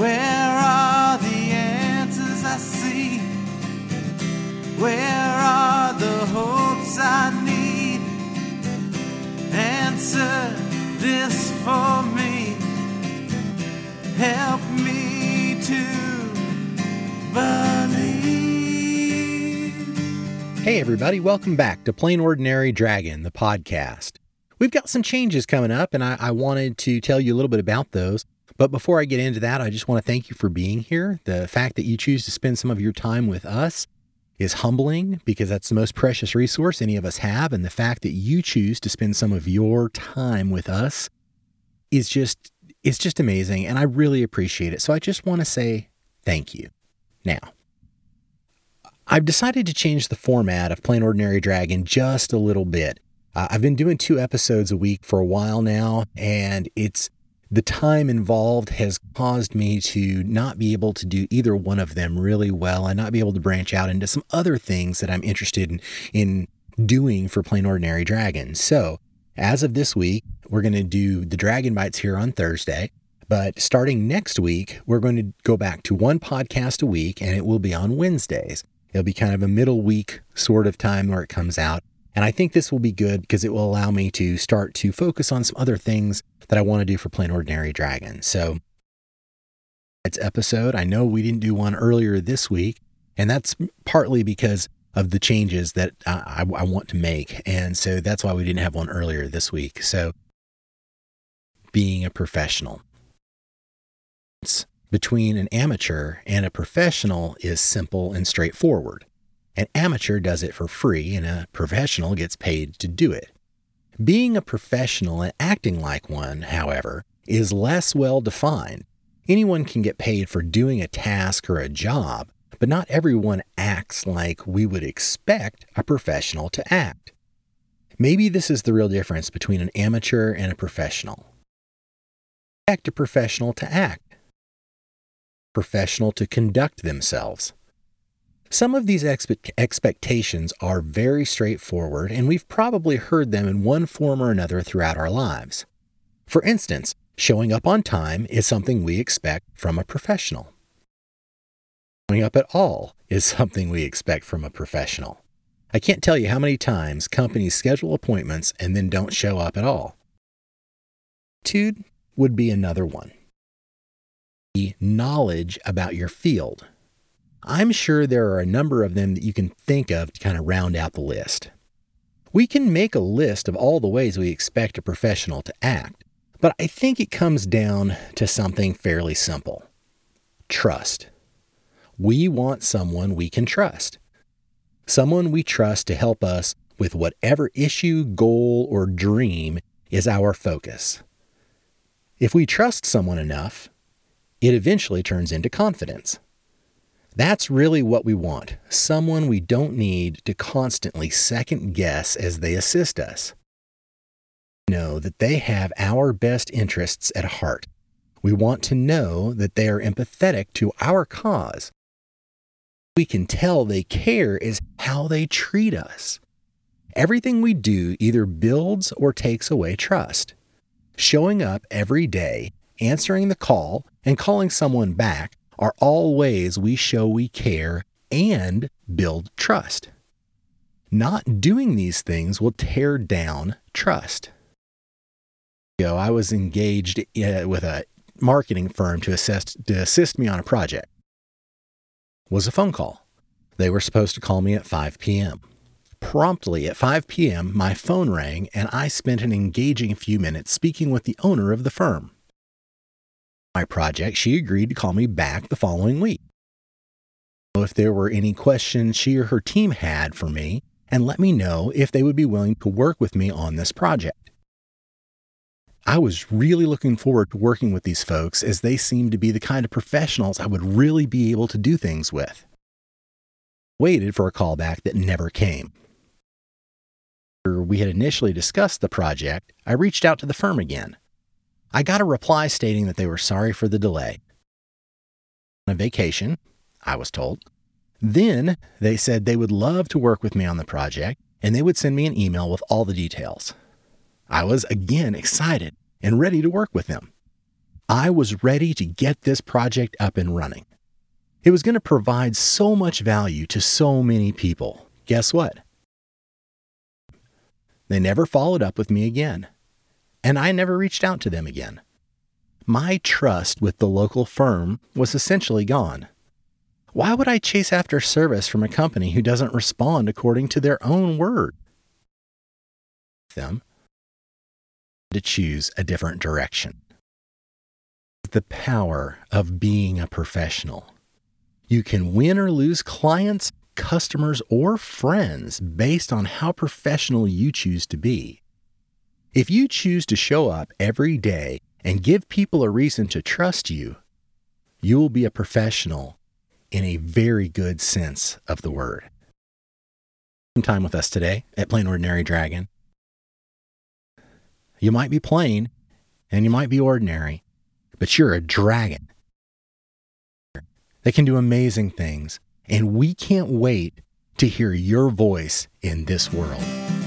Where are the answers I seek? Where are the hopes I need? Answer this for me. Help me to believe. Hey everybody, welcome back to Plain Ordinary Dragon, the podcast. We've got some changes coming up, and I wanted to tell you a little bit about those. But before I get into that, I just want to thank you for being here. The fact that you choose to spend some of your time with us is humbling, because that's the most precious resource any of us have. And the fact that you choose to spend some of your time with us is just, it's just amazing. And I really appreciate it. So I just want to say thank you. Now, I've decided to change the format of Plain Ordinary Dragon just a little bit. I've been doing 2 episodes a week for a while now, and the time involved has caused me to not be able to do either one of them really well and not be able to branch out into some other things that I'm interested in doing for Plain Ordinary Dragon. So as of this week, we're going to do the Dragon Bites here on Thursday, but starting next week, we're going to go back to 1 podcast a week, and it will be on Wednesdays. It'll be kind of a middle week sort of time where it comes out. And I think this will be good because it will allow me to start to focus on some other things that I want to do for Plain Ordinary Dragon. So it's episode. I know we didn't do one earlier this week, and that's partly because of the changes that I want to make. And so that's why we didn't have one earlier this week. So being a professional. Between an amateur and a professional is simple and straightforward. An amateur does it for free, and a professional gets paid to do it. Being a professional and acting like one, however, is less well defined. Anyone can get paid for doing a task or a job, but not everyone acts like we would expect a professional to act. Maybe this is the real difference between an amateur and a professional. Expect a professional to act. Professional to conduct themselves. Some of these expectations are very straightforward, and we've probably heard them in one form or another throughout our lives. For instance, showing up on time is something we expect from a professional. Showing up at all is something we expect from a professional. I can't tell you how many times companies schedule appointments and then don't show up at all. Attitude would be another one. The knowledge about your field. I'm sure there are a number of them that you can think of to kind of round out the list. We can make a list of all the ways we expect a professional to act, but I think it comes down to something fairly simple. Trust. We want someone we can trust. Someone we trust to help us with whatever issue, goal, or dream is our focus. If we trust someone enough, it eventually turns into confidence. That's really what we want, someone we don't need to constantly second guess as they assist us. We know that they have our best interests at heart. We want to know that they are empathetic to our cause. We can tell they care is how they treat us. Everything we do either builds or takes away trust. Showing up every day, answering the call, and calling someone back are all ways we show we care and build trust. Not doing these things will tear down trust. I was engaged with a marketing firm to assist me on a project. It was a phone call. They were supposed to call me at 5 p.m. Promptly at 5 p.m., my phone rang, and I spent an engaging few minutes speaking with the owner of the firm. My project, she agreed to call me back the following week. If there were any questions she or her team had for me, and let me know if they would be willing to work with me on this project. I was really looking forward to working with these folks, as they seemed to be the kind of professionals I would really be able to do things with. Waited for a callback that never came. After we had initially discussed the project, I reached out to the firm again. I got a reply stating that they were sorry for the delay. On a vacation, I was told. Then they said they would love to work with me on the project, and they would send me an email with all the details. I was again excited and ready to work with them. I was ready to get this project up and running. It was going to provide so much value to so many people. Guess what? They never followed up with me again, and I never reached out to them again. My trust with the local firm was essentially gone. Why would I chase after service from a company who doesn't respond according to their own word? Them to choose a different direction. The power of being a professional. You can win or lose clients, customers, or friends based on how professional you choose to be. If you choose to show up every day and give people a reason to trust you, you will be a professional in a very good sense of the word. Some time with us today at Plain Ordinary Dragon. You might be plain and you might be ordinary, but you're a dragon that can do amazing things, and we can't wait to hear your voice in this world.